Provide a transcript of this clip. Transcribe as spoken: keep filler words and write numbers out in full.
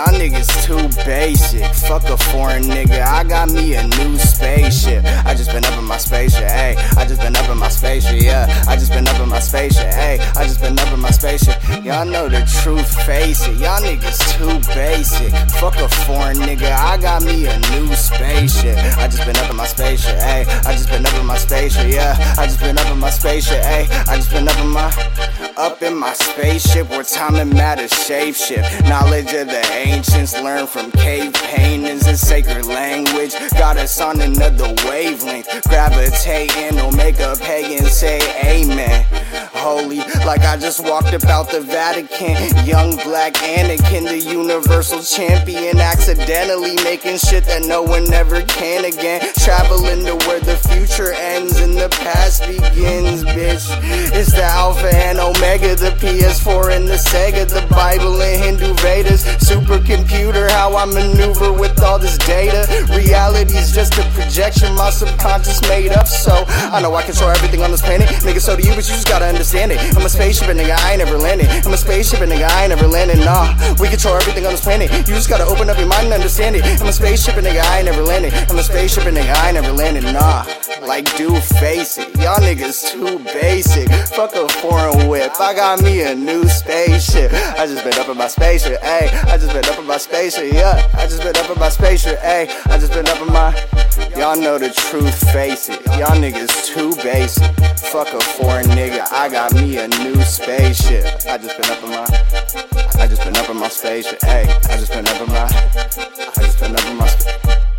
Y'all niggas too basic. Fuck a foreign nigga, I got me a new spaceship. I just been up in my spaceship, ayy. I just been up in my spaceship, yeah. I just been up in my spaceship, ayy. I just been up in my spaceship. Y'all know the truth, face it. Y'all niggas too basic. Fuck a foreign nigga, I got me a new spaceship. I just been up in my spaceship, ayy. I just been up in my spaceship, yeah. I just been up in my spaceship, ayy. I just been up in my up in my spaceship where time and matter shapeshift. Knowledge of the ancients learned from cave paintings and sacred language. Got us on another wavelength. Gravitating will make a pagan say amen. Holy, like I just walked about the Vatican. Young black Anakin, the universal champion. Accidentally making shit that no one ever can again. Traveling to where the future ends and the past begins, bitch. It's the Alpha and Omega, the P S four and the Sega, the Bible and Hindu Vedas. Supercomputer, how I maneuver with all this data. Reality's just a projection my subconscious made up. So I know I control everything on this planet. Nigga, so do you, but you just gotta understand. I'm a spaceship and nigga, I ain't never landing. I'm a spaceship and nigga, I ain't never landing. Nah, we control everything on this planet. You just gotta open up your mind and understand it. I'm a spaceship and nigga, I ain't never landing. I'm a spaceship and nigga, I ain't never landing. Nah, like dude, face it. Y'all niggas too basic. Fuck a foreign whip. I got me a new spaceship. I just been up in my spaceship, ayy. I just been up in my spaceship, yeah. I just been up in my spaceship, ayy. I just been up in my. Y'all know the truth, face it. Y'all niggas too basic. Fuck a foreign nigga. I got. Got me a new spaceship. I just been up in my, I just been up in my spaceship. Hey, I just been up in my, I just been up in my.